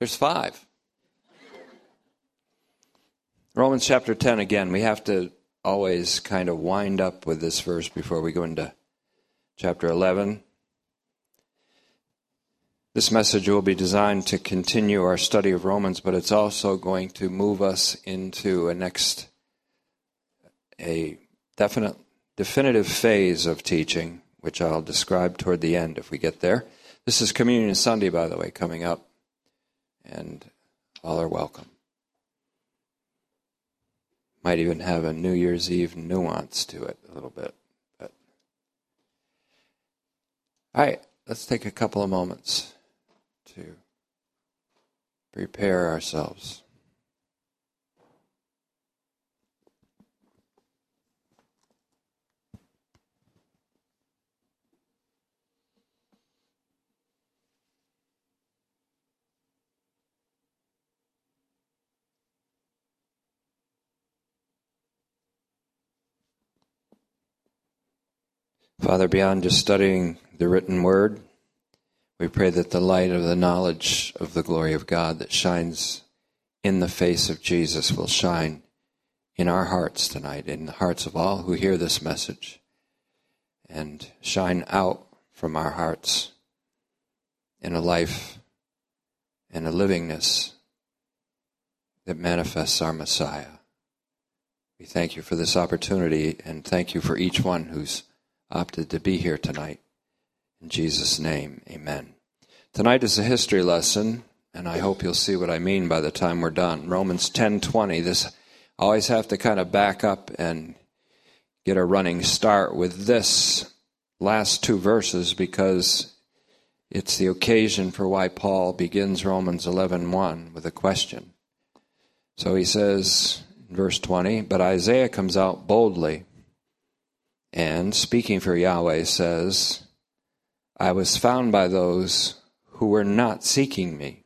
There's five. Romans chapter 10, again, we have to always kind of wind up with this verse before we go into chapter 11. This message will be designed to continue our study of Romans, but it's also going to move us into a definitive phase of teaching, which I'll describe toward the end if we get there. This is Communion Sunday, by the way, coming up, and all are welcome. Might even have a New Year's Eve nuance to it a little bit. But all right, let's take a couple of moments to prepare ourselves. Father, beyond just studying the written word, we pray that the light of the knowledge of the glory of God that shines in the face of Jesus will shine in our hearts tonight, in the hearts of all who hear this message, and shine out from our hearts in a life and a livingness that manifests our Messiah. We thank you for this opportunity, and thank you for each one who's opted to be here tonight. In Jesus' name, amen. Tonight is a history lesson, and I hope you'll see what I mean by the time we're done. Romans 10:20. This, I always have to kind of back up and get a running start with this last two verses, because it's the occasion for why Paul begins Romans 11:1 with a question. So he says in verse 20, "But Isaiah comes out boldly, and speaking for Yahweh says, I was found by those who were not seeking me.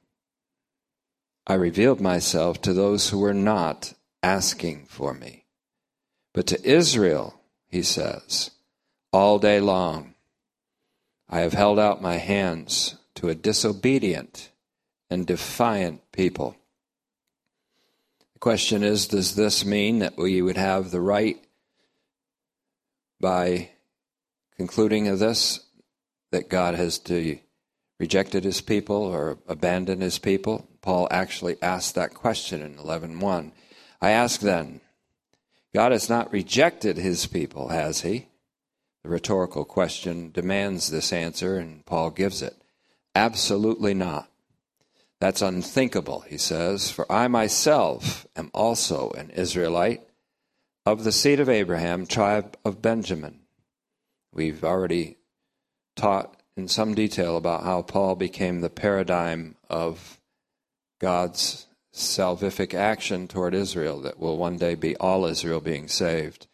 I revealed myself to those who were not asking for me. But to Israel, he says, all day long, I have held out my hands to a disobedient and defiant people." The question is, does this mean that we would have the right, by concluding of this, that God has rejected his people or abandoned his people? Paul actually asked that question in 11:1. "I ask then, God has not rejected his people, has he?" The rhetorical question demands this answer, and Paul gives it. "Absolutely not. That's unthinkable," he says, "for I myself am also an Israelite, of the seed of Abraham, tribe of Benjamin." We've already taught in some detail about how Paul became the paradigm of God's salvific action toward Israel, that will one day be all Israel being saved.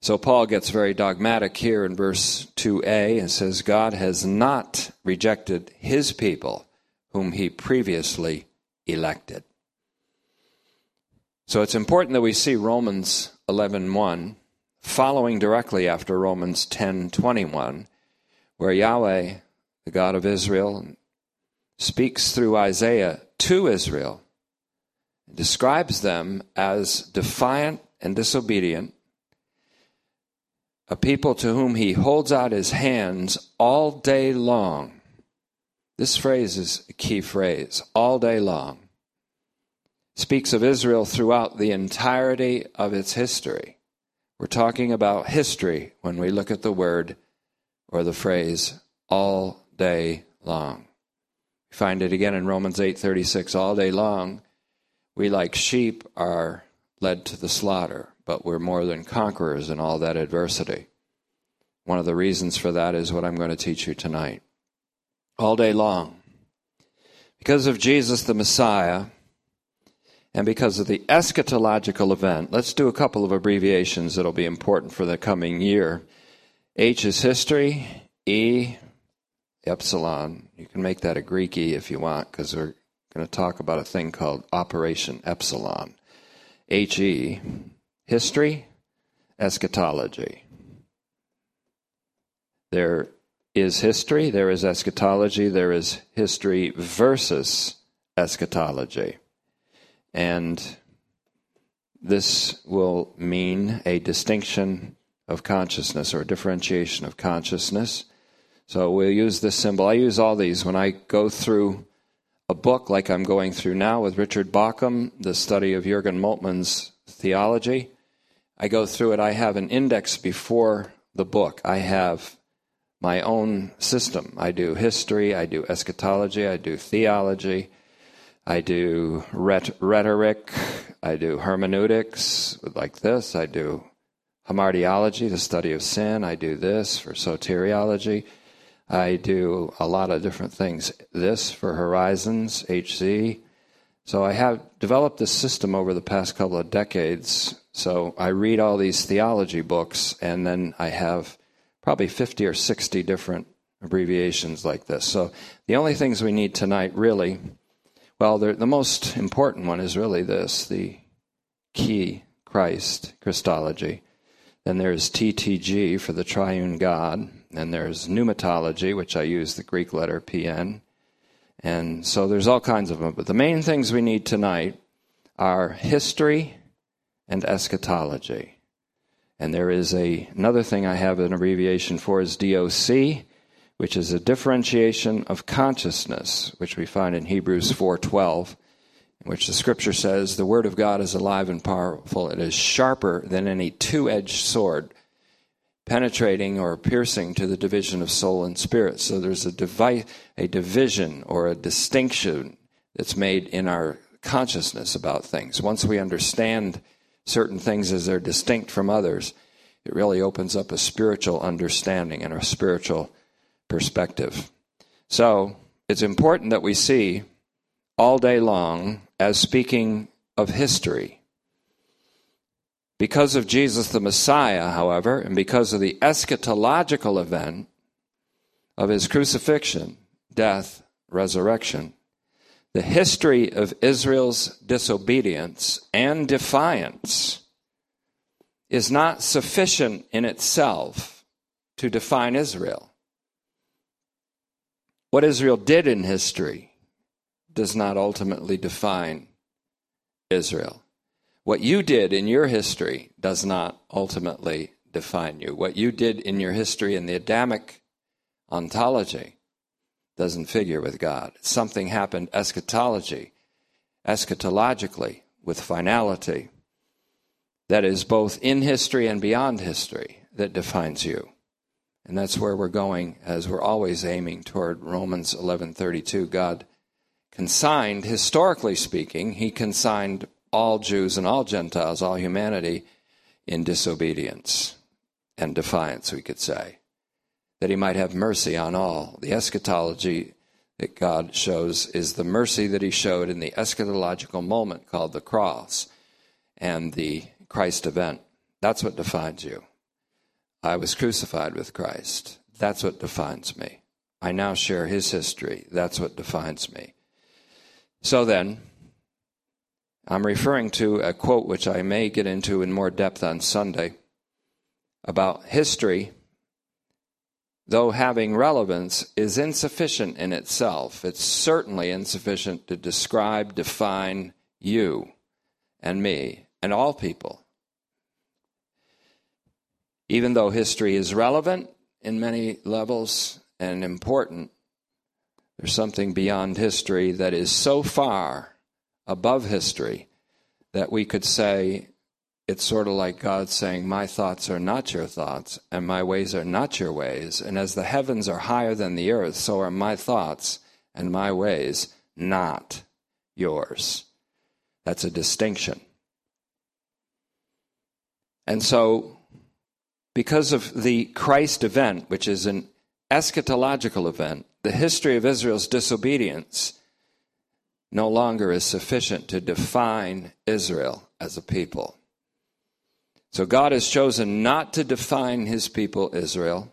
So Paul gets very dogmatic here in verse 2a and says, God has not rejected his people whom he previously elected. So it's important that we see Romans 11:1 following directly after Romans 10:21, where Yahweh, the God of Israel, speaks through Isaiah to Israel, describes them as defiant and disobedient, a people to whom he holds out his hands all day long. This phrase is a key phrase, all day long. Speaks of Israel throughout the entirety of its history. We're talking about history when we look at the word or the phrase all day long. We find it again in Romans 8:36, all day long, we like sheep are led to the slaughter, but we're more than conquerors in all that adversity. One of the reasons for that is what I'm going to teach you tonight. All day long. Because of Jesus the Messiah, and because of the eschatological event, let's do a couple of abbreviations that'll be important for the coming year. H is history, E, Epsilon. You can make that a Greek E if you want, because we're going to talk about a thing called Operation Epsilon. HE, history, eschatology. There is history, there is eschatology, there is history versus eschatology. And this will mean a distinction of consciousness or differentiation of consciousness. So we'll use this symbol. I use all these when I go through a book like I'm going through now with Richard Bauckham, the study of Jürgen Moltmann's theology. I go through it. I have an index before the book. I have my own system. I do history. I do eschatology. I do theology. I do rhetoric. I do hermeneutics like this. I do hamartiology, the study of sin. I do this for soteriology. I do a lot of different things. This for horizons, HZ. So I have developed this system over the past couple of decades. So I read all these theology books, and then I have probably 50 or 60 different abbreviations like this. So the only things we need tonight really, well, the most important one is really this, the key, Christ, Christology. Then there's TTG for the triune God. And there's pneumatology, which I use the Greek letter PN. And so there's all kinds of them. But the main things we need tonight are history and eschatology. And there is another thing I have an abbreviation for is DOC, which is a differentiation of consciousness, which we find in Hebrews 4:12, in which the scripture says, the word of God is alive and powerful. It is sharper than any two-edged sword, penetrating or piercing to the division of soul and spirit. So there's a division or a distinction that's made in our consciousness about things. Once we understand certain things as they're distinct from others, it really opens up a spiritual understanding and a spiritual perspective. So it's important that we see all day long as speaking of history. Because of Jesus the Messiah, however, and because of the eschatological event of his crucifixion, death, resurrection, the history of Israel's disobedience and defiance is not sufficient in itself to define Israel. What Israel did in history does not ultimately define Israel. What you did in your history does not ultimately define you. What you did in your history in the Adamic ontology doesn't figure with God. Something happened eschatologically, with finality, that is both in history and beyond history that defines you. And that's where we're going, as we're always aiming toward Romans 11:32. God consigned, historically speaking, he consigned all Jews and all Gentiles, all humanity, in disobedience and defiance, we could say, that he might have mercy on all. The eschatology that God shows is the mercy that he showed in the eschatological moment called the cross and the Christ event. That's what defines you. I was crucified with Christ. That's what defines me. I now share his history. That's what defines me. So then, I'm referring to a quote which I may get into in more depth on Sunday about history, though having relevance, is insufficient in itself. It's certainly insufficient to describe, define you and me and all people. Even though history is relevant in many levels and important, there's something beyond history that is so far above history that we could say it's sort of like God saying, my thoughts are not your thoughts and my ways are not your ways. And as the heavens are higher than the earth, so are my thoughts and my ways not yours. That's a distinction. And so because of the Christ event, which is an eschatological event, the history of Israel's disobedience no longer is sufficient to define Israel as a people. So God has chosen not to define his people Israel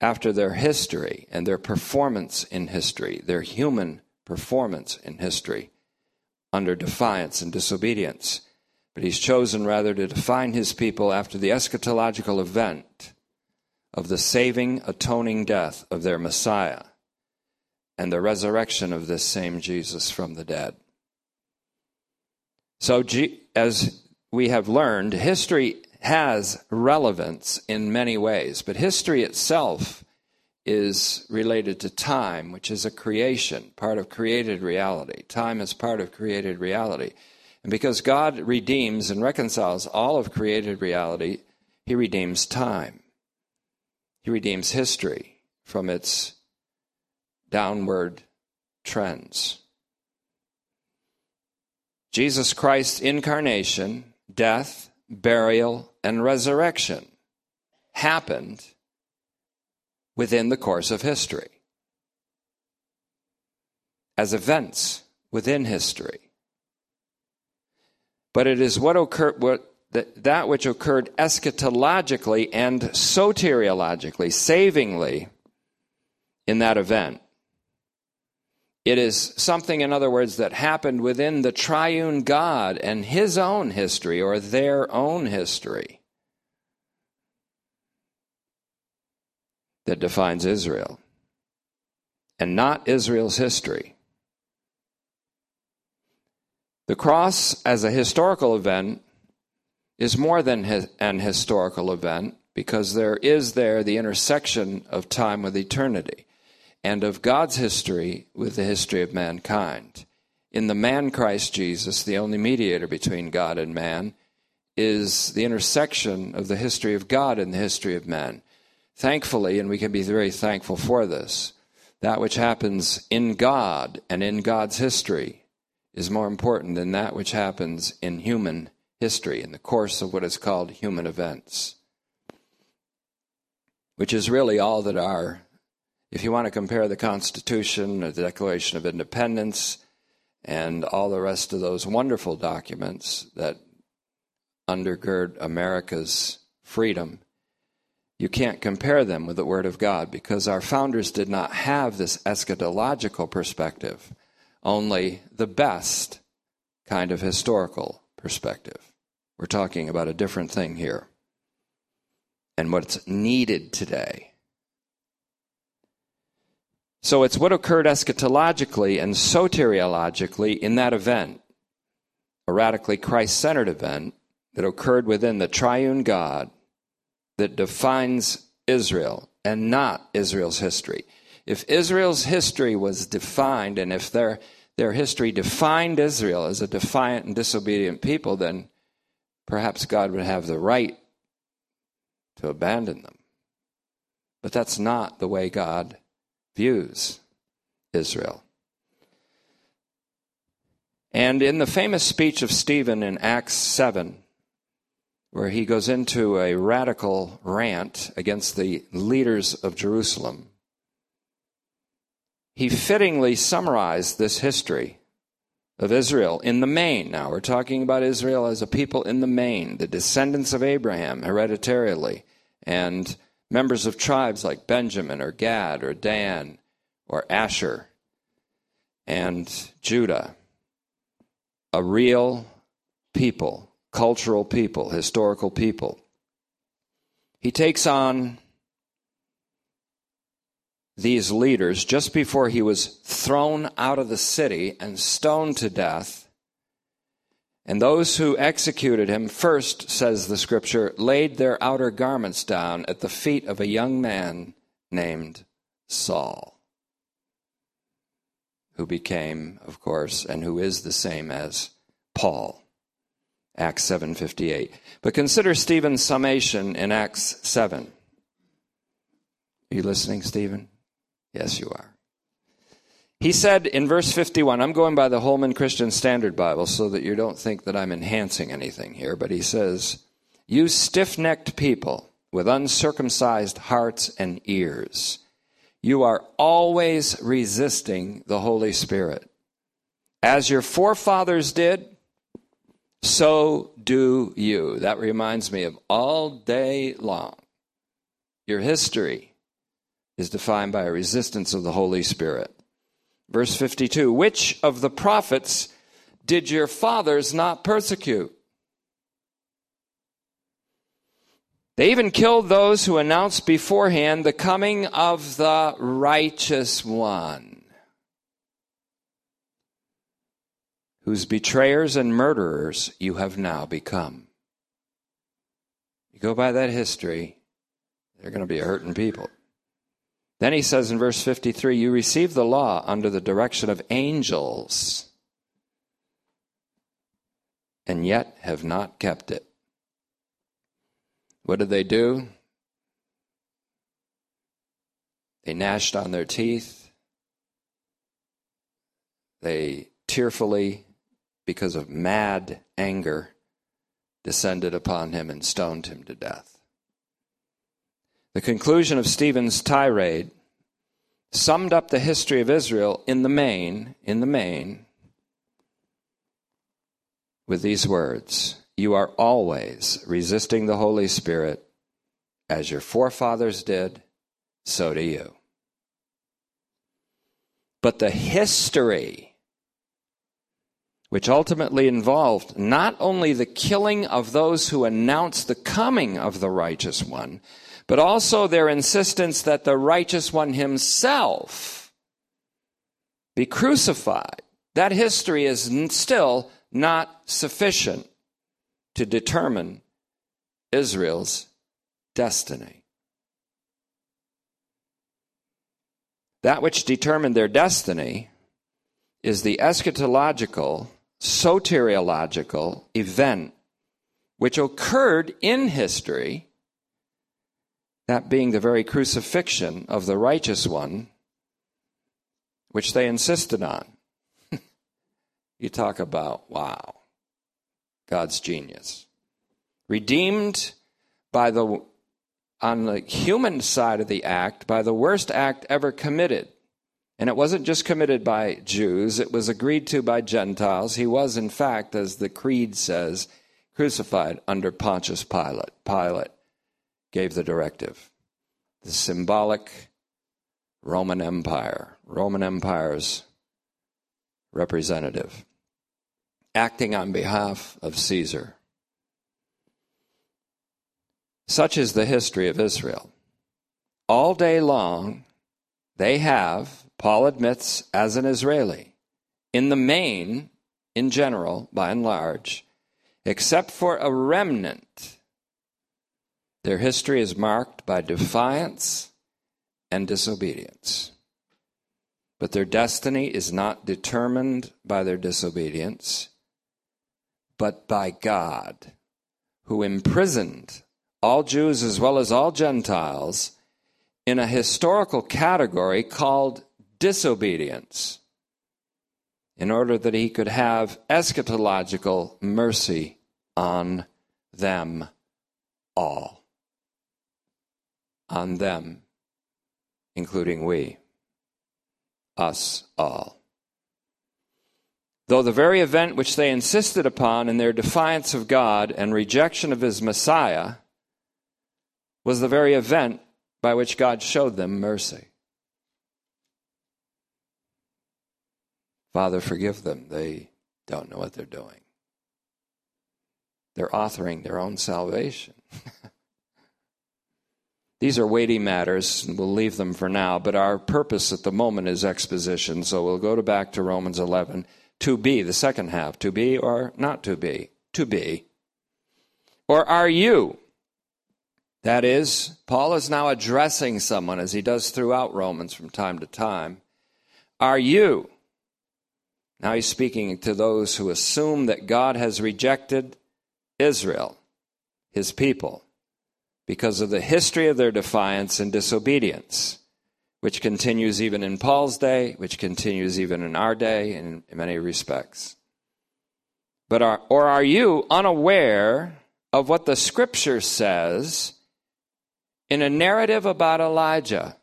after their history and their performance in history, their human performance in history under defiance and disobedience. But he's chosen rather to define his people after the eschatological event of the saving, atoning death of their Messiah and the resurrection of this same Jesus from the dead. So as we have learned, history has relevance in many ways, but history itself is related to time, which is a creation, part of created reality. Time is part of created reality. And because God redeems and reconciles all of created reality, he redeems time. He redeems history from its downward trends. Jesus Christ's incarnation, death, burial, and resurrection happened within the course of history as events within history. But it is that which occurred eschatologically and soteriologically, savingly, in that event. It is something, in other words, that happened within the triune God and his own history, or their own history, that defines Israel, and not Israel's history. The cross as a historical event is more than an historical event, because there is the intersection of time with eternity, and of God's history with the history of mankind. In the man Christ Jesus, the only mediator between God and man, is the intersection of the history of God and the history of man. Thankfully, and we can be very thankful for this, that which happens in God and in God's history is more important than that which happens in human history, in the course of what is called human events, which is really all that our— if you want to compare the Constitution or the Declaration of Independence and all the rest of those wonderful documents that undergird America's freedom, you can't compare them with the Word of God, because our founders did not have this eschatological perspective, only the best kind of historical perspective. We're talking about a different thing here, and what's needed today. So it's what occurred eschatologically and soteriologically in that event, a radically Christ-centered event that occurred within the triune God, that defines Israel and not Israel's history. If Israel's history was defined, and if their history defined Israel as a defiant and disobedient people, then perhaps God would have the right to abandon them. But that's not the way God views Israel. And in the famous speech of Stephen in Acts 7, where he goes into a radical rant against the leaders of Jerusalem, he fittingly summarized this history of Israel in the main. Now we're talking about Israel as a people in the main, the descendants of Abraham hereditarily, and members of tribes like Benjamin or Gad or Dan or Asher and Judah, a real people, cultural people, historical people. He takes on these leaders just before he was thrown out of the city and stoned to death. And those who executed him first, says the scripture, laid their outer garments down at the feet of a young man named Saul, who became, of course, and who is the same as Paul, Acts 7:58. But consider Stephen's summation in Acts 7. Are you listening, Stephen? Yes, you are. He said in verse 51, I'm going by the Holman Christian Standard Bible so that you don't think that I'm enhancing anything here, but he says, "You stiff-necked people with uncircumcised hearts and ears, you are always resisting the Holy Spirit. As your forefathers did, so do you." That reminds me of all day long. Your history is defined by a resistance of the Holy Spirit. Verse 52, "Which of the prophets did your fathers not persecute? They even killed those who announced beforehand the coming of the righteous one." whose betrayers and murderers you have now become. You go by that history, they're going to be hurting people. Then he says in verse 53, you received the law under the direction of angels, and yet have not kept it. What did they do? They gnashed on their teeth. They tearfully, because of mad anger, descended upon him and stoned him to death. The conclusion of Stephen's tirade summed up the history of Israel in the main, with these words, you are always resisting the Holy Spirit, as your forefathers did, so do you. But the history, which ultimately involved not only the killing of those who announced the coming of the righteous one, but also their insistence that the righteous one himself be crucified. That history is still not sufficient to determine Israel's destiny. That which determined their destiny is the eschatological, soteriological event which occurred in history, that being the very crucifixion of the righteous one, which they insisted on. You talk about, wow, God's genius. Redeemed on the human side of the act by the worst act ever committed. And it wasn't just committed by Jews. It was agreed to by Gentiles. He was, in fact, as the creed says, crucified under Pontius Pilate. Pilate gave the directive. The symbolic Roman Empire, Roman Empire's representative, acting on behalf of Caesar. Such is the history of Israel. All day long, they have, Paul admits, as an Israeli, in the main, in general, by and large, except for a remnant, their history is marked by defiance and disobedience. But their destiny is not determined by their disobedience, but by God, who imprisoned all Jews as well as all Gentiles in a historical category called disobedience, in order that he could have eschatological mercy on them all. On them, including we, us all. Though the very event which they insisted upon in their defiance of God and rejection of his Messiah was the very event by which God showed them mercy. Father, forgive them. They don't know what they're doing. They're authoring their own salvation. These are weighty matters, and we'll leave them for now, but our purpose at the moment is exposition, so we'll go back to Romans 11, to be, the second half, to be or not to be, to be. Or are you? That is, Paul is now addressing someone, as he does throughout Romans from time to time. Are you? Now he's speaking to those who assume that God has rejected Israel, his people, because of the history of their defiance and disobedience, which continues even in Paul's day, which continues even in our day in many respects. But are you unaware of what the Scripture says in a narrative about Elijah?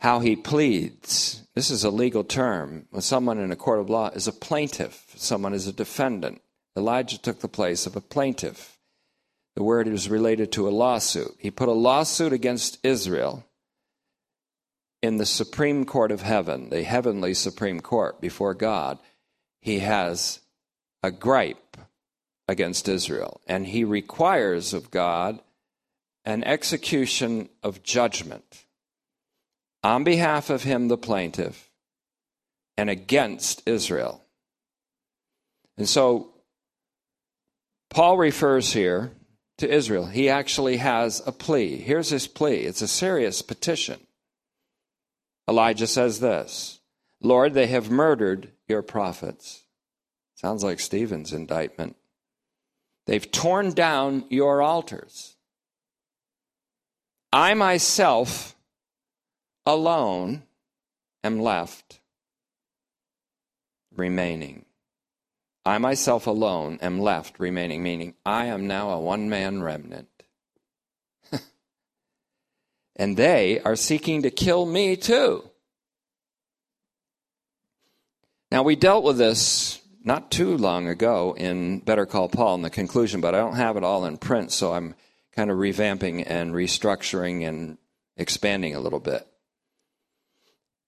How he pleads. This is a legal term. When someone in a court of law is a plaintiff, someone is a defendant. Elijah took the place of a plaintiff. The word is related to a lawsuit. He put a lawsuit against Israel in the Supreme Court of Heaven, the heavenly Supreme Court before God. He has a gripe against Israel, and he requires of God an execution of judgment on behalf of him, the plaintiff, and against Israel. And so Paul refers here to Israel. He actually has a plea. Here's his plea. It's a serious petition. Elijah says this, "Lord, they have murdered your prophets." Sounds like Stephen's indictment. "They've torn down your altars. I myself alone am left remaining." I myself alone am left remaining, meaning I am now a one-man remnant. And they are seeking to kill me too. Now, we dealt with this not too long ago in Better Call Paul in the conclusion, but I don't have it all in print, so I'm kind of revamping and restructuring and expanding a little bit.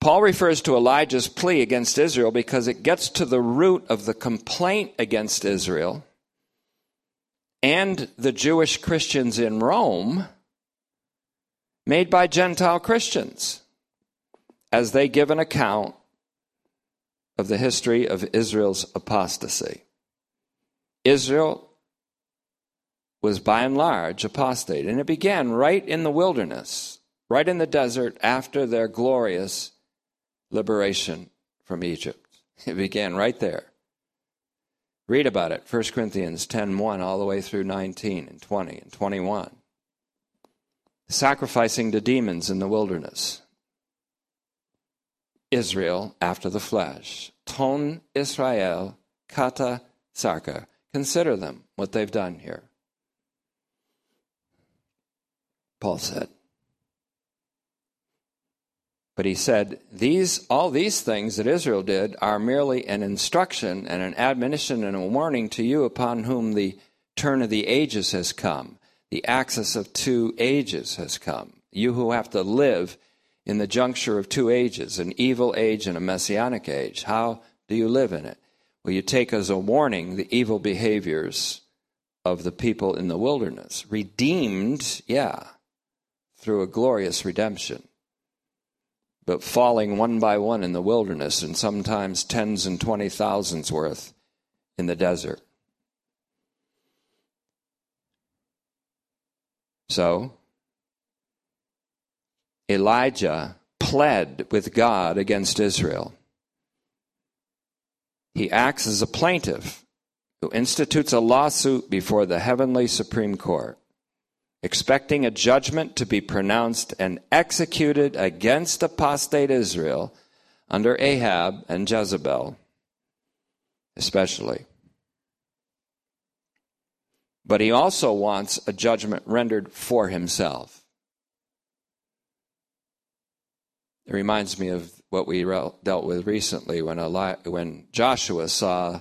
Paul refers to Elijah's plea against Israel because it gets to the root of the complaint against Israel and the Jewish Christians in Rome made by Gentile Christians as they give an account of the history of Israel's apostasy. Israel was by and large apostate, and it began right in the wilderness, right in the desert after their glorious liberation from Egypt. It began right there. Read about it, 1 Corinthians 10:1 all the way through 19 and 20 and 21. Sacrificing to demons in the wilderness. Israel after the flesh. Ton Israel kata sarka. Consider them, what they've done here. Paul said. But he said, all these things that Israel did are merely an instruction and an admonition and a warning to you upon whom the turn of the ages has come. The axis of two ages has come. You who have to live in the juncture of two ages, an evil age and a messianic age. How do you live in it? Well, you take as a warning the evil behaviors of the people in the wilderness. Redeemed, yeah, through a glorious redemption. But falling one by one in the wilderness, and sometimes tens and 20,000s worth in the desert. So, Elijah pled with God against Israel. He acts as a plaintiff who institutes a lawsuit before the heavenly Supreme Court, expecting a judgment to be pronounced and executed against apostate Israel under Ahab and Jezebel, especially. But he also wants a judgment rendered for himself. It reminds me of what we dealt with recently when Joshua saw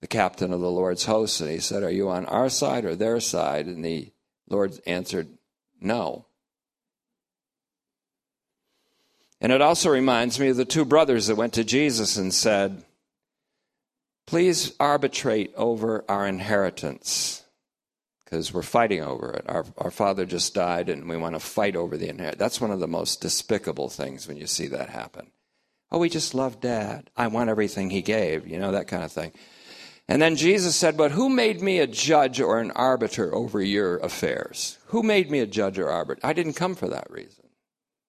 the captain of the Lord's host, and he said, "Are you on our side or their side?" And the Lord answered, "No." And it also reminds me of the two brothers that went to Jesus and said, "Please arbitrate over our inheritance, because we're fighting over it. Our father just died, and we want to fight over the inheritance." That's one of the most despicable things when you see that happen. "Oh, we just love Dad. I want everything he gave," that kind of thing. And then Jesus said, "But who made me a judge or an arbiter over your affairs? Who made me a judge or arbiter? I didn't come for that reason."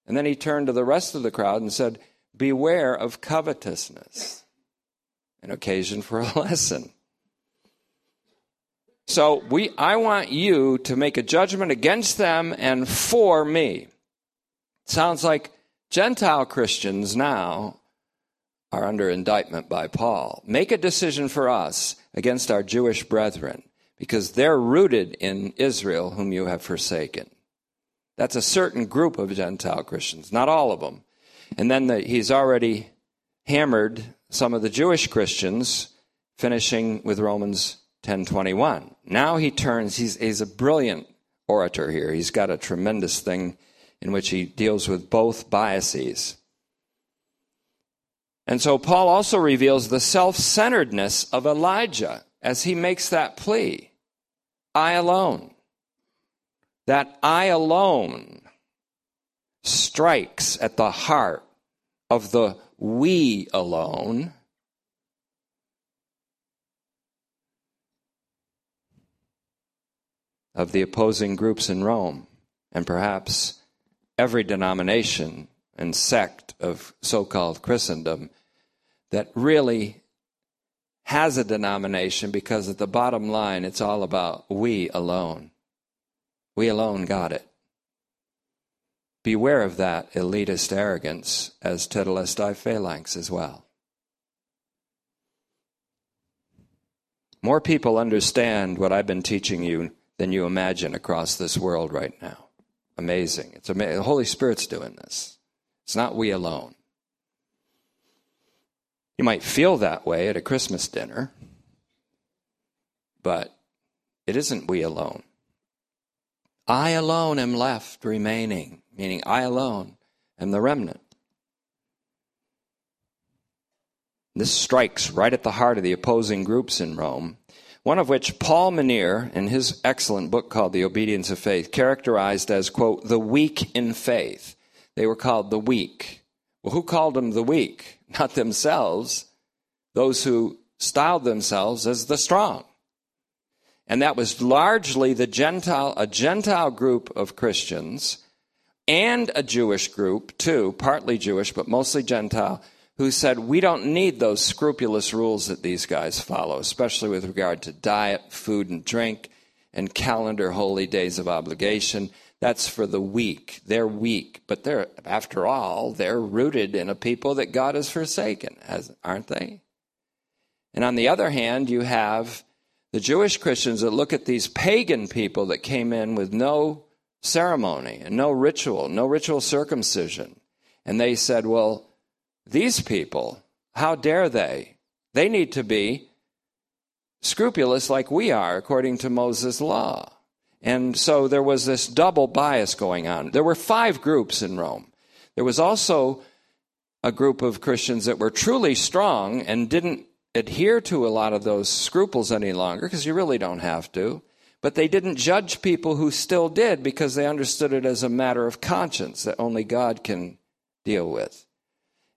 And then he turned to the rest of the crowd and said, "Beware of covetousness," an occasion for a lesson. So I want you to make a judgment against them and for me. It sounds like Gentile Christians now are under indictment by Paul. Make a decision for us against our Jewish brethren, because they're rooted in Israel, whom you have forsaken. That's a certain group of Gentile Christians, not all of them. And then he's already hammered some of the Jewish Christians, finishing with Romans 10:21. Now he turns, he's a brilliant orator here. He's got a tremendous thing in which he deals with both biases. And so Paul also reveals the self-centeredness of Elijah as he makes that plea. I alone. That I alone strikes at the heart of the we alone. Of the opposing groups in Rome, and perhaps every denomination and sect of so-called Christendom that really has a denomination, because at the bottom line, it's all about we alone. We alone got it. Beware of that elitist arrogance, as Tetelestai Phalanx as well. More people understand what I've been teaching you than you imagine across this world right now. Amazing. It's amazing. The Holy Spirit's doing this. It's not we alone. You might feel that way at a Christmas dinner, but it isn't we alone. I alone am left remaining, meaning I alone am the remnant. This strikes right at the heart of the opposing groups in Rome, one of which Paul Minear, in his excellent book called The Obedience of Faith, characterized as, quote, the weak in faith. They were called the weak. Well, who called them the weak? Not themselves. Those who styled themselves as the strong. And that was largely the Gentile group of Christians and a Jewish group too, partly Jewish but mostly Gentile, who said, we don't need those scrupulous rules that these guys follow, especially with regard to diet, food and drink, and calendar holy days of obligation. That's for the weak. They're weak, but they're, after all, they're rooted in a people that God has forsaken, aren't they? And on the other hand, you have the Jewish Christians that look at these pagan people that came in with no ceremony and no ritual circumcision. And they said, well, these people, how dare they? They need to be scrupulous like we are, according to Moses' law. And so there was this double bias going on. There were five groups in Rome. There was also a group of Christians that were truly strong and didn't adhere to a lot of those scruples any longer, because you really don't have to. But they didn't judge people who still did, because they understood it as a matter of conscience that only God can deal with.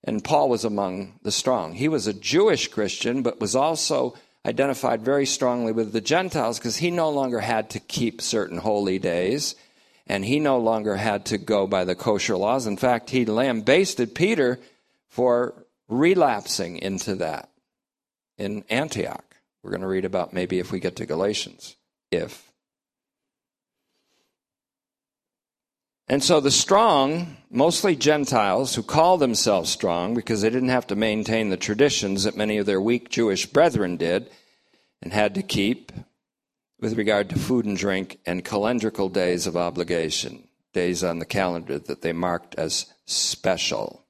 And Paul was among the strong. He was a Jewish Christian, but was also identified very strongly with the Gentiles, because he no longer had to keep certain holy days, and he no longer had to go by the kosher laws. In fact, he lambasted Peter for relapsing into that in Antioch. We're going to read about maybe if we get to Galatians, if. And so the strong, mostly Gentiles, who call themselves strong because they didn't have to maintain the traditions that many of their weak Jewish brethren did and had to keep with regard to food and drink and calendrical days of obligation, days on the calendar that they marked as special.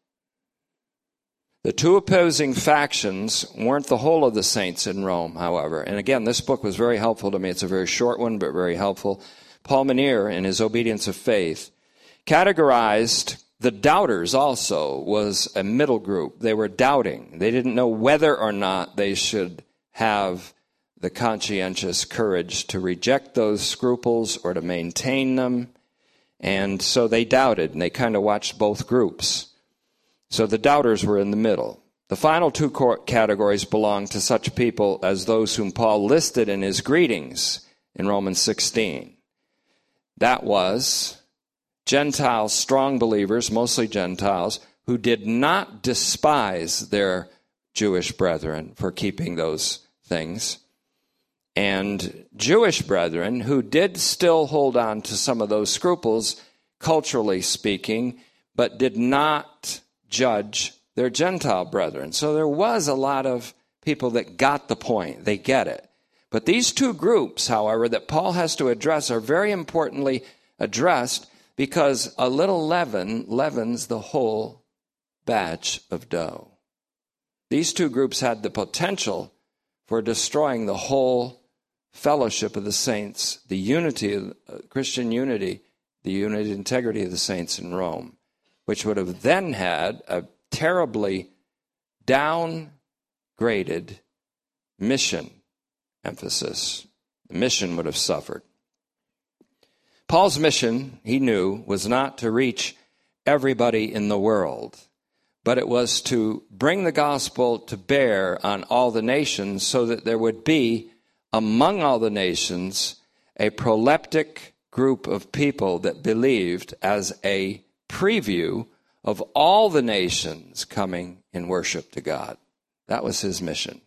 The two opposing factions weren't the whole of the saints in Rome, however. And again, this book was very helpful to me. It's a very short one, but very helpful. Paul Minear, in his Obedience of Faith, categorized the doubters also was a middle group. They were doubting. They didn't know whether or not they should have the conscientious courage to reject those scruples or to maintain them. And so they doubted, and they kind of watched both groups. So the doubters were in the middle. The final two categories belonged to such people as those whom Paul listed in his greetings in Romans 16. That was Gentiles, strong believers, mostly Gentiles, who did not despise their Jewish brethren for keeping those things, and Jewish brethren who did still hold on to some of those scruples, culturally speaking, but did not judge their Gentile brethren. So there was a lot of people that got the point. They get it. But these two groups, however, that Paul has to address are very importantly addressed, because a little leaven leavens the whole batch of dough. These two groups had the potential for destroying the whole fellowship of the saints, the unity of Christian unity, the unity and integrity of the saints in Rome, which would have then had a terribly downgraded mission emphasis. The mission would have suffered. Paul's mission, he knew, was not to reach everybody in the world, but it was to bring the gospel to bear on all the nations so that there would be among all the nations a proleptic group of people that believed as a preview of all the nations coming in worship to God. That was his mission.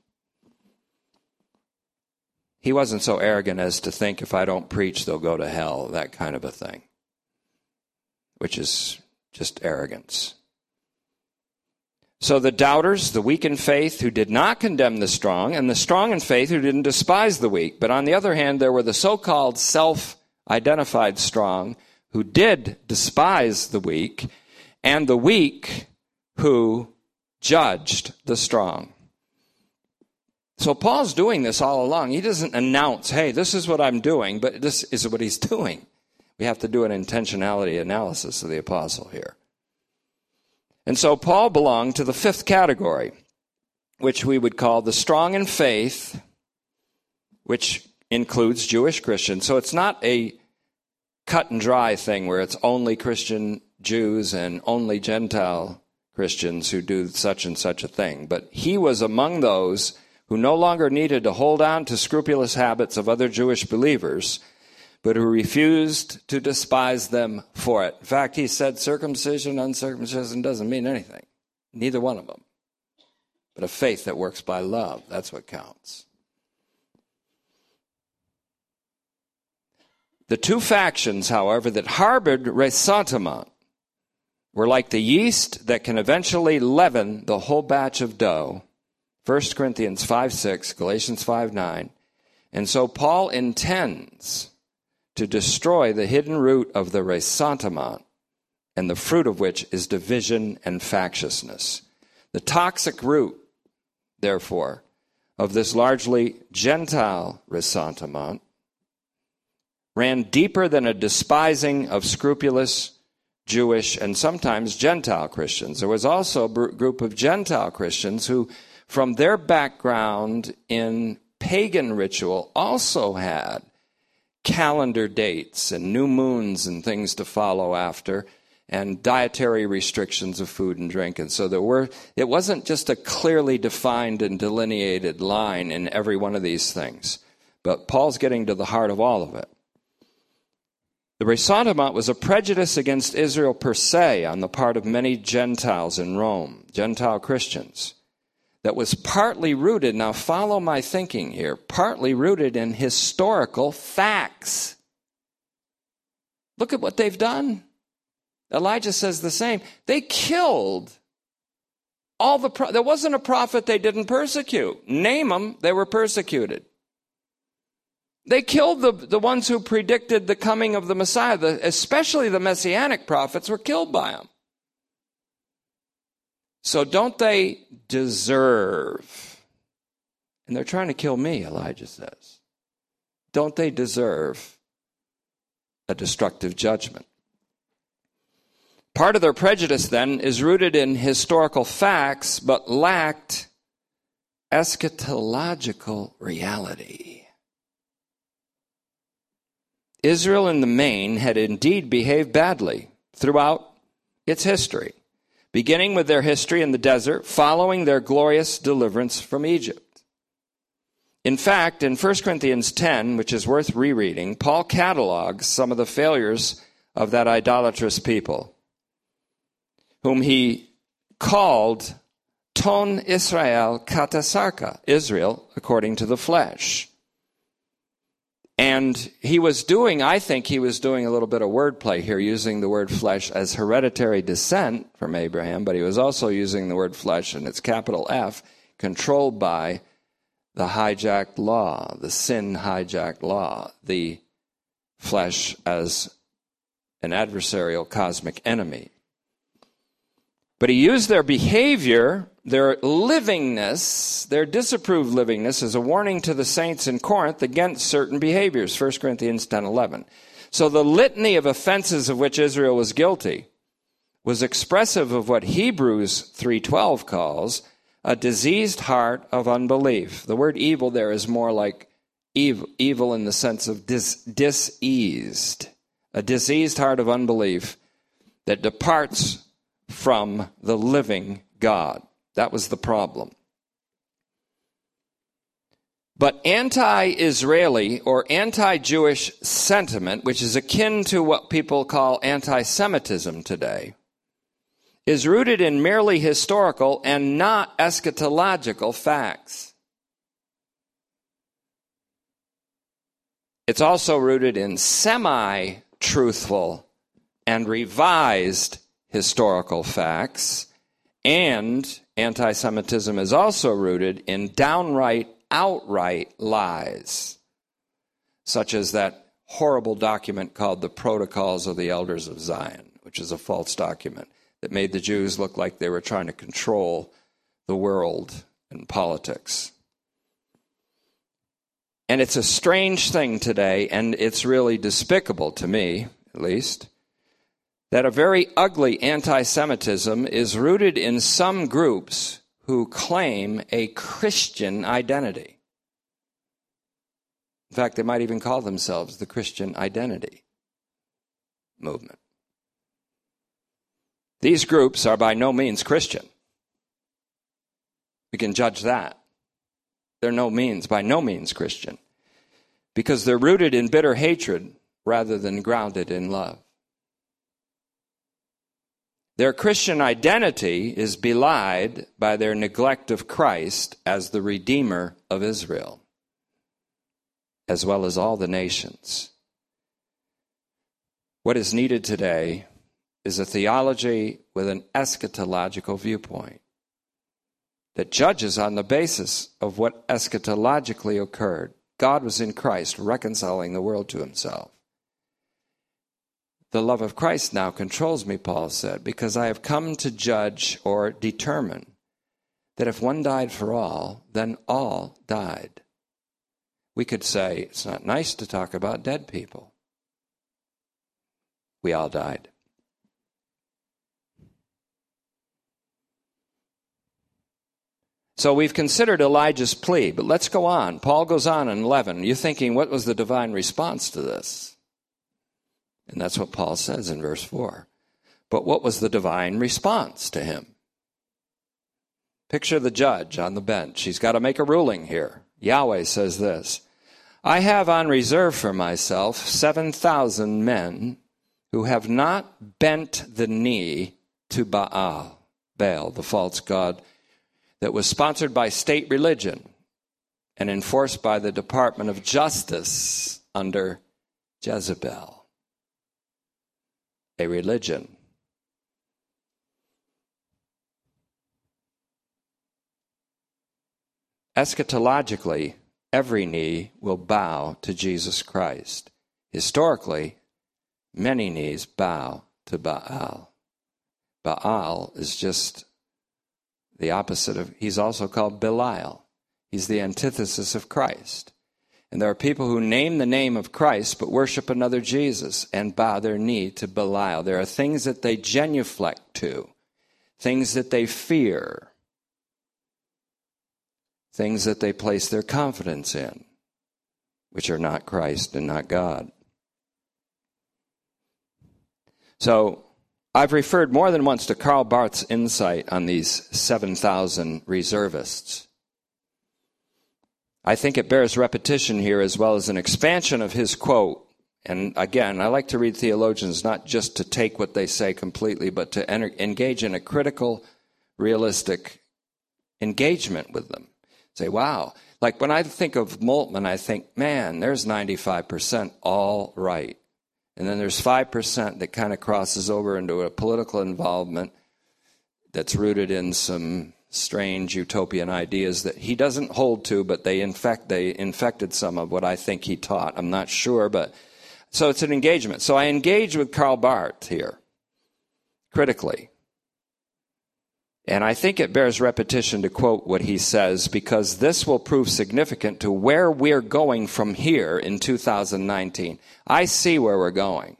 He wasn't so arrogant as to think if I don't preach, they'll go to hell, that kind of a thing, which is just arrogance. So the doubters, the weak in faith who did not condemn the strong, and the strong in faith who didn't despise the weak. But on the other hand, there were the so-called self-identified strong who did despise the weak, and the weak who judged the strong. So Paul's doing this all along. He doesn't announce, hey, this is what I'm doing, but this is what he's doing. We have to do an intentionality analysis of the apostle here. And so Paul belonged to the fifth category, which we would call the strong in faith, which includes Jewish Christians. So it's not a cut and dry thing where it's only Christian Jews and only Gentile Christians who do such and such a thing. But he was among those who no longer needed to hold on to scrupulous habits of other Jewish believers, but who refused to despise them for it. In fact, he said circumcision, uncircumcision doesn't mean anything, neither one of them. But a faith that works by love, that's what counts. The two factions, however, that harbored ressentiment were like the yeast that can eventually leaven the whole batch of dough. 1 Corinthians 5:6, Galatians 5:9. And so Paul intends to destroy the hidden root of the ressentiment, and the fruit of which is division and factiousness. The toxic root, therefore, of this largely Gentile ressentiment ran deeper than a despising of scrupulous Jewish and sometimes Gentile Christians. There was also a group of Gentile Christians who, from their background in pagan ritual, also had calendar dates and new moons and things to follow after, and dietary restrictions of food and drink. And so it wasn't just a clearly defined and delineated line in every one of these things, but Paul's getting to the heart of all of it. The ressentiment was a prejudice against Israel per se on the part of many Gentiles in Rome, Gentile Christians, that was partly rooted, now follow my thinking here, partly rooted in historical facts. Look at what they've done. Elijah says the same. They killed all the prophets. There wasn't a prophet they didn't persecute. Name them, they were persecuted. They killed the ones who predicted the coming of the Messiah, especially the Messianic prophets were killed by them. So don't they deserve, and they're trying to kill me, Elijah says, don't they deserve a destructive judgment? Part of their prejudice, then, is rooted in historical facts, but lacked eschatological reality. Israel in the main had indeed behaved badly throughout its history, beginning with their history in the desert, following their glorious deliverance from Egypt. In fact, in 1 Corinthians 10, which is worth rereading, Paul catalogs some of the failures of that idolatrous people, whom he called Ton Israel Katasarka, Israel according to the flesh. And I think he was doing a little bit of wordplay here, using the word flesh as hereditary descent from Abraham, but he was also using the word flesh in its capital F, controlled by the hijacked law, the sin hijacked law, the flesh as an adversarial cosmic enemy. But he used their behavior, their livingness, their disapproved livingness, as a warning to the saints in Corinth against certain behaviors, 1 Corinthians 10:11. So the litany of offenses of which Israel was guilty was expressive of what Hebrews 3:12 calls a diseased heart of unbelief. The word evil there is more like evil in the sense of diseased, a diseased heart of unbelief that departs from the living God. That was the problem. But anti-Israeli or anti-Jewish sentiment, which is akin to what people call anti-Semitism today, is rooted in merely historical and not eschatological facts. It's also rooted in semi-truthful and revised historical facts, and anti-Semitism is also rooted in downright, outright lies, such as that horrible document called the Protocols of the Elders of Zion, which is a false document that made the Jews look like they were trying to control the world and politics. And it's a strange thing today, and it's really despicable to me, at least, that a very ugly anti-Semitism is rooted in some groups who claim a Christian identity. In fact, they might even call themselves the Christian Identity Movement. These groups are by no means Christian. We can judge that. They're by no means Christian, because they're rooted in bitter hatred rather than grounded in love. Their Christian identity is belied by their neglect of Christ as the Redeemer of Israel, as well as all the nations. What is needed today is a theology with an eschatological viewpoint that judges on the basis of what eschatologically occurred. God was in Christ reconciling the world to himself. The love of Christ now controls me, Paul said, because I have come to judge or determine that if one died for all, then all died. We could say it's not nice to talk about dead people. We all died. So we've considered Elijah's plea, but let's go on. Paul goes on in 11. You're thinking, what was the divine response to this? And that's what Paul says in verse 4. But what was the divine response to him? Picture the judge on the bench. He's got to make a ruling here. Yahweh says this: I have on reserve for myself 7,000 men who have not bent the knee to Baal, the false god that was sponsored by state religion and enforced by the Department of Justice under Jezebel, a religion. Eschatologically, every knee will bow to Jesus Christ. Historically, many knees bow to Baal. Baal is just the opposite of, he's also called Belial. He's the antithesis of Christ. And there are people who name the name of Christ but worship another Jesus and bow their knee to Belial. There are things that they genuflect to, things that they fear, things that they place their confidence in, which are not Christ and not God. So, I've referred more than once to Karl Barth's insight on these 7,000 reservists. I think it bears repetition here as well as an expansion of his quote. And again, I like to read theologians not just to take what they say completely, but to engage in a critical, realistic engagement with them. Say, wow. Like when I think of Moltmann, I think, man, there's 95% all right. And then there's 5% that kind of crosses over into a political involvement that's rooted in some strange utopian ideas that he doesn't hold to, but they infected some of what I think he taught. I'm not sure, but so it's an engagement. So I engage with Karl Barth here, critically. And I think it bears repetition to quote what he says, because this will prove significant to where we're going from here in 2019. I see where we're going.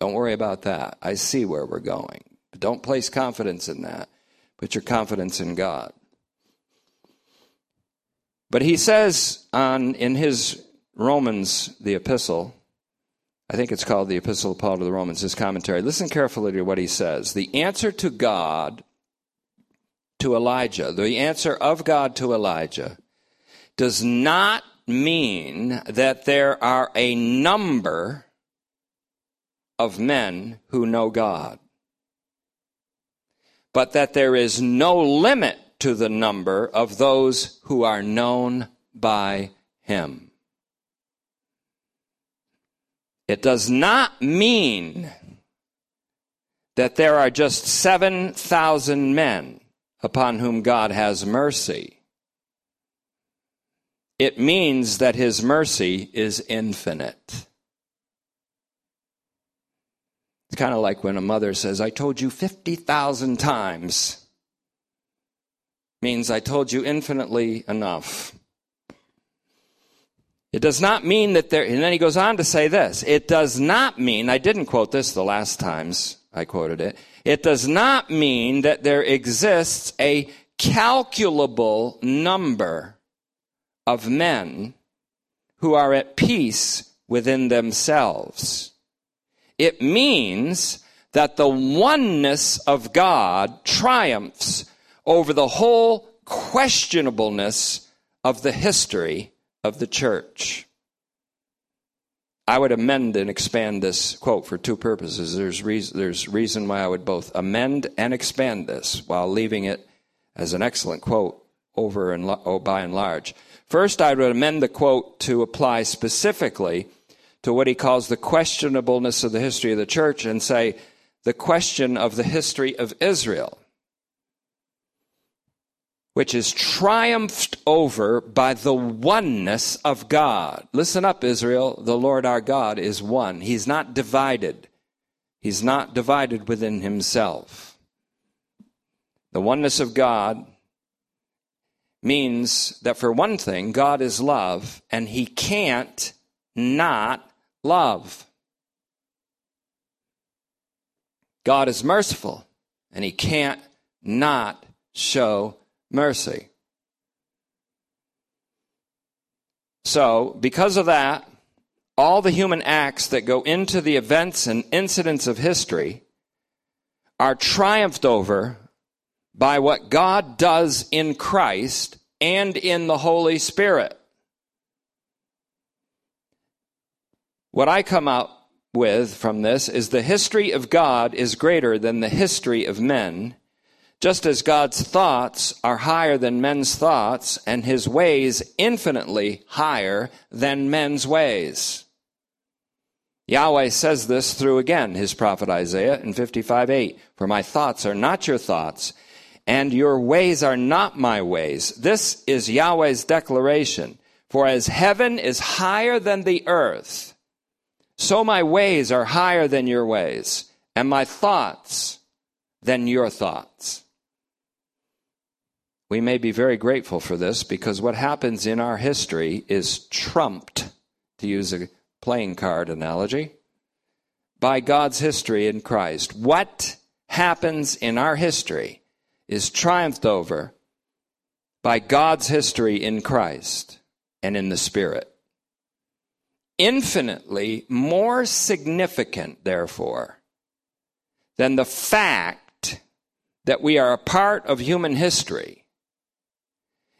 Don't worry about that. I see where we're going. But don't place confidence in that. Put your confidence in God. But he says in his Romans, the epistle, I think it's called the Epistle of Paul to the Romans, his commentary. Listen carefully to what he says. The answer to God to Elijah, the answer of God to Elijah, does not mean that there are a number of men who know God, but that there is no limit to the number of those who are known by him. It does not mean that there are just 7,000 men upon whom God has mercy. It means that his mercy is infinite. It's kind of like when a mother says, I told you 50,000 times. Means I told you infinitely enough. It does not mean that there, and then he goes on to say this, it does not mean, I didn't quote this the last times I quoted it, it does not mean that there exists a calculable number of men who are at peace within themselves. It means that the oneness of God triumphs over the whole questionableness of the history of the church. I would amend and expand this quote for two purposes. There's reason why I would both amend and expand this while leaving it as an excellent quote over and by and large. First, I would amend the quote to apply specifically to what he calls the questionableness of the history of the church and say, the question of the history of Israel, which is triumphed over by the oneness of God. Listen up, Israel. The Lord our God is one. He's not divided. He's not divided within himself. The oneness of God means that, for one thing, God is love, and he can't not love. God is merciful, and he can't not show mercy. So, because of that, all the human acts that go into the events and incidents of history are triumphed over by what God does in Christ and in the Holy Spirit. What I come up with from this is the history of God is greater than the history of men, just as God's thoughts are higher than men's thoughts, and his ways infinitely higher than men's ways. Yahweh says this through, again, his prophet Isaiah in 55:8, for my thoughts are not your thoughts, and your ways are not my ways. This is Yahweh's declaration. For as heaven is higher than the earth, so my ways are higher than your ways, and my thoughts than your thoughts. We may be very grateful for this, because what happens in our history is trumped, to use a playing card analogy, by God's history in Christ. What happens in our history is triumphed over by God's history in Christ and in the Spirit. Infinitely more significant, therefore, than the fact that we are a part of human history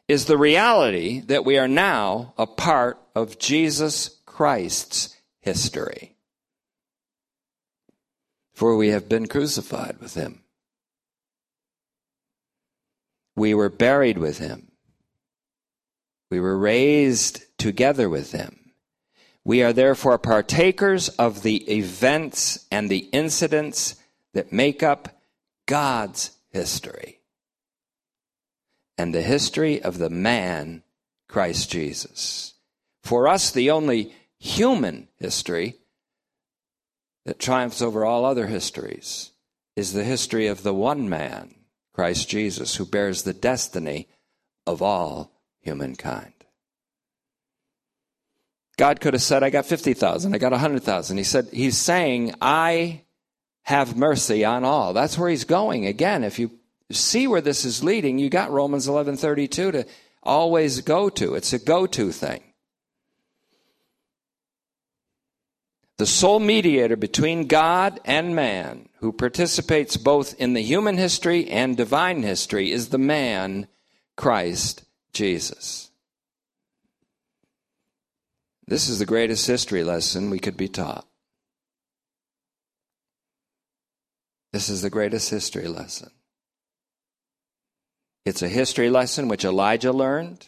is the reality that we are now a part of Jesus Christ's history. For we have been crucified with him. We were buried with him. We were raised together with him. We are therefore partakers of the events and the incidents that make up God's history and the history of the man, Christ Jesus. For us, the only human history that triumphs over all other histories is the history of the one man, Christ Jesus, who bears the destiny of all humankind. God could have said, I got 50,000, I got 100,000. He said, he's saying, I have mercy on all. That's where he's going. Again, if you see where this is leading, you got Romans 11:32 to always go to. It's a go-to thing. The sole mediator between God and man, who participates both in the human history and divine history is the man, Christ Jesus. This is the greatest history lesson we could be taught. This is the greatest history lesson. It's a history lesson which Elijah learned.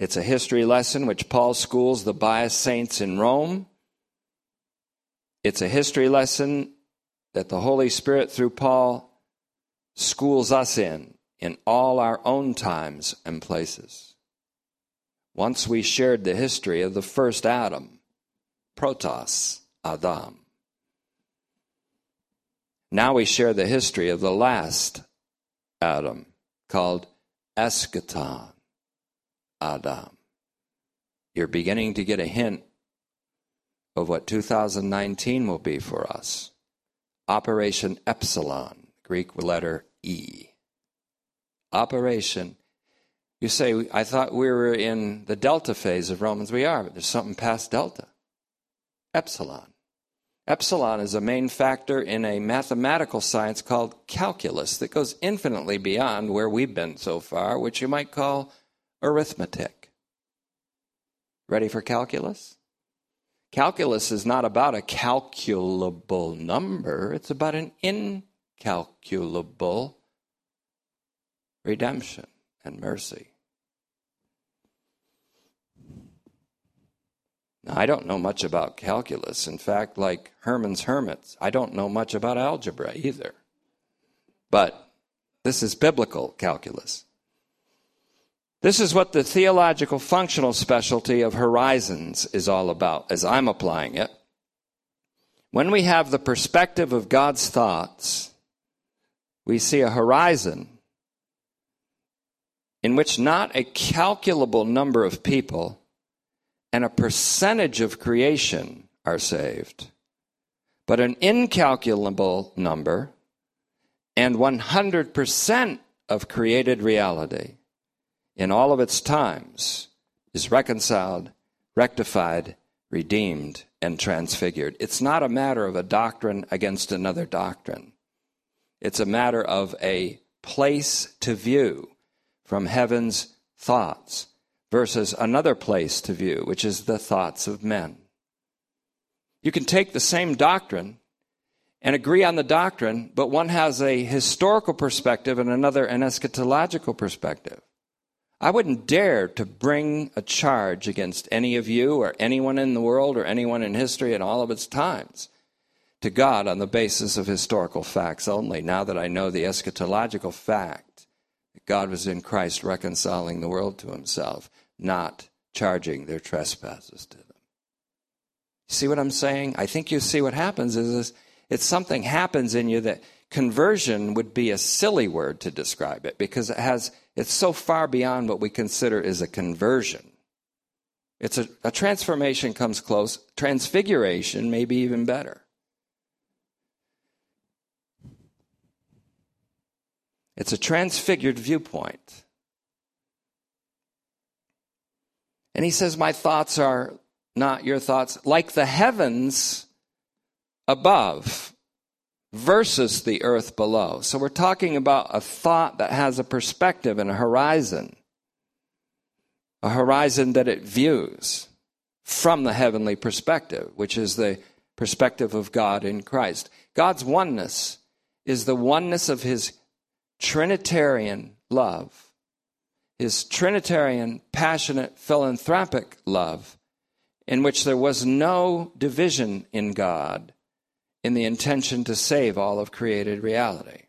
It's a history lesson which Paul schools the biased saints in Rome. It's a history lesson that the Holy Spirit through Paul schools us in all our own times and places. Once we shared the history of the first Adam, Protos Adam. Now we share the history of the last Adam, called Eschaton Adam. You're beginning to get a hint of what 2019 will be for us. Operation Epsilon, Greek letter E. Operation. You say, I thought we were in the delta phase of Romans. We are, but there's something past delta. Epsilon. Epsilon is a main factor in a mathematical science called calculus that goes infinitely beyond where we've been so far, which you might call arithmetic. Ready for calculus? Calculus is not about a calculable number. It's about an incalculable redemption and mercy. Now, I don't know much about calculus. In fact, like Herman's Hermits, I don't know much about algebra either. But this is biblical calculus. This is what the theological functional specialty of Horizons is all about, as I'm applying it. When we have the perspective of God's thoughts, we see a horizon in which not a calculable number of people and a percentage of creation are saved, but an incalculable number and 100% of created reality in all of its times is reconciled, rectified, redeemed, and transfigured. It's not a matter of a doctrine against another doctrine. It's a matter of a place to view from heaven's thoughts versus another place to view, which is the thoughts of men. You can take the same doctrine and agree on the doctrine, but one has a historical perspective and another an eschatological perspective. I wouldn't dare to bring a charge against any of you or anyone in the world or anyone in history in all of its times to God on the basis of historical facts only, now that I know the eschatological fact that God was in Christ reconciling the world to himself, not charging their trespasses to them. See what I'm saying? I think you see what happens is it's something happens in you that conversion would be a silly word to describe it because it's so far beyond what we consider is a conversion. It's a transformation comes close. Transfiguration may be even better. It's a transfigured viewpoint. And he says, my thoughts are not your thoughts, like the heavens above versus the earth below. So we're talking about a thought that has a perspective and a horizon that it views from the heavenly perspective, which is the perspective of God in Christ. God's oneness is the oneness of his Trinitarian love, his Trinitarian, passionate, philanthropic love, in which there was no division in God, in the intention to save all of created reality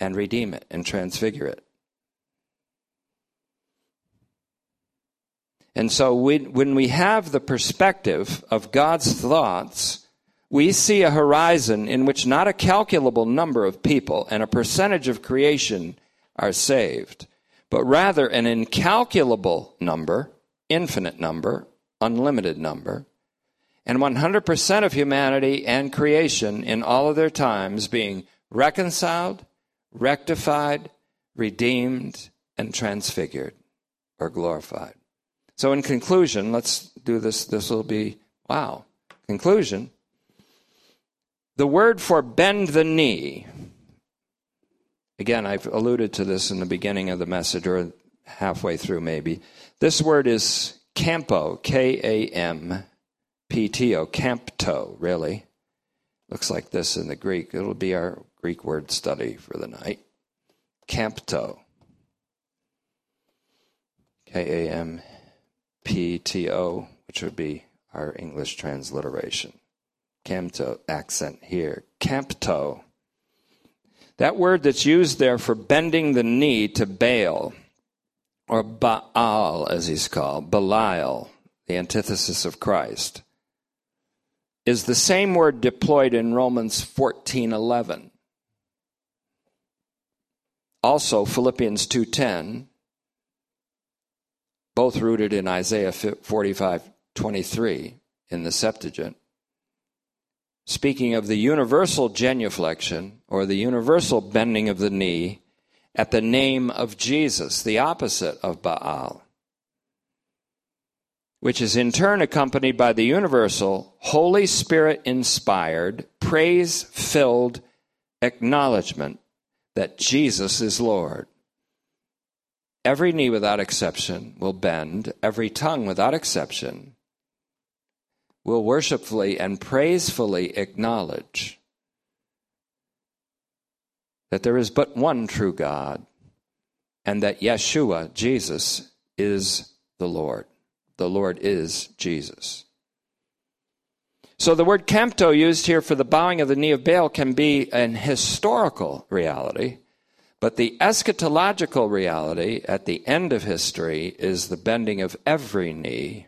and redeem it and transfigure it. And so when we have the perspective of God's thoughts, we see a horizon in which not a calculable number of people and a percentage of creation are saved, but rather an incalculable number, infinite number, unlimited number, and 100% of humanity and creation in all of their times being reconciled, rectified, redeemed, and transfigured or glorified. So in conclusion, let's do this. This will be, wow. Conclusion. The word for bend the knee, again, I've alluded to this in the beginning of the message, or halfway through maybe. This word is campo, K-A-M-P-T-O, campto, really. Looks like this in the Greek. It'll be our Greek word study for the night. Campto, K-A-M-P-T-O, which would be our English transliteration. Campto, accent here. Campto. That word that's used there for bending the knee to Baal, or Baal as he's called, Belial, the antithesis of Christ, is the same word deployed in Romans 14:11. Also Philippians 2:10, both rooted in Isaiah 45:23 in the Septuagint. Speaking of the universal genuflection, or the universal bending of the knee at the name of Jesus, the opposite of Baal, which is in turn accompanied by the universal, Holy Spirit-inspired, praise-filled acknowledgement that Jesus is Lord. Every knee without exception will bend, every tongue without exception will worshipfully and praisefully acknowledge that there is but one true God, and that Yeshua, Jesus, is the Lord. The Lord is Jesus. So the word campto used here for the bowing of the knee of Baal can be an historical reality, but the eschatological reality at the end of history is the bending of every knee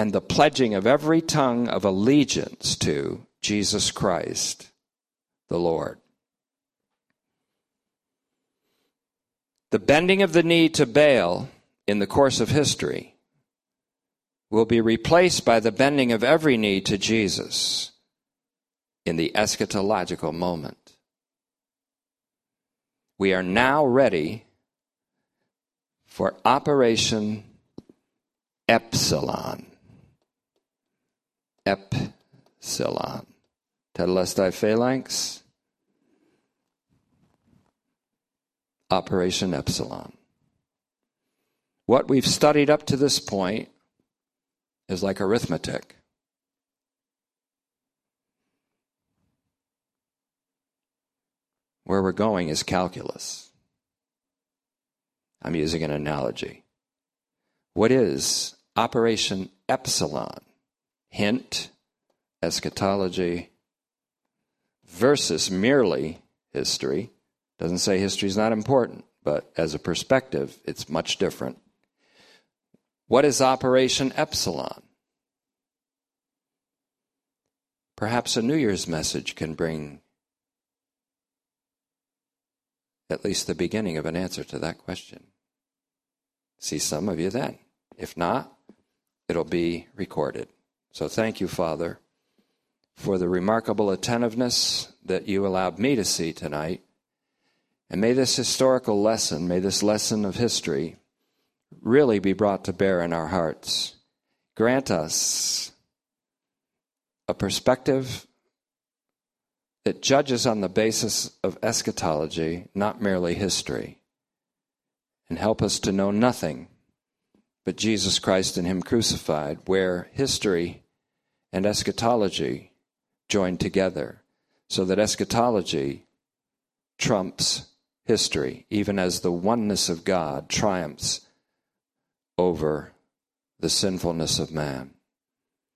and the pledging of every tongue of allegiance to Jesus Christ, the Lord. The bending of the knee to Baal in the course of history will be replaced by the bending of every knee to Jesus in the eschatological moment. We are now ready for Operation Epsilon. Epsilon. Tetelestai phalanx. Operation Epsilon. What we've studied up to this point is like arithmetic. Where we're going is calculus. I'm using an analogy. What is Operation Epsilon? Hint, eschatology versus merely history. Doesn't say history is not important, but as a perspective, it's much different. What is Operation Epsilon? Perhaps a New Year's message can bring at least the beginning of an answer to that question. See some of you then. If not, it'll be recorded. So thank you, Father, for the remarkable attentiveness that you allowed me to see tonight. And may this historical lesson, may this lesson of history really be brought to bear in our hearts. Grant us a perspective that judges on the basis of eschatology, not merely history. And help us to know nothing but Jesus Christ and Him crucified, where history and eschatology join together, so that eschatology trumps history, even as the oneness of God triumphs over the sinfulness of man.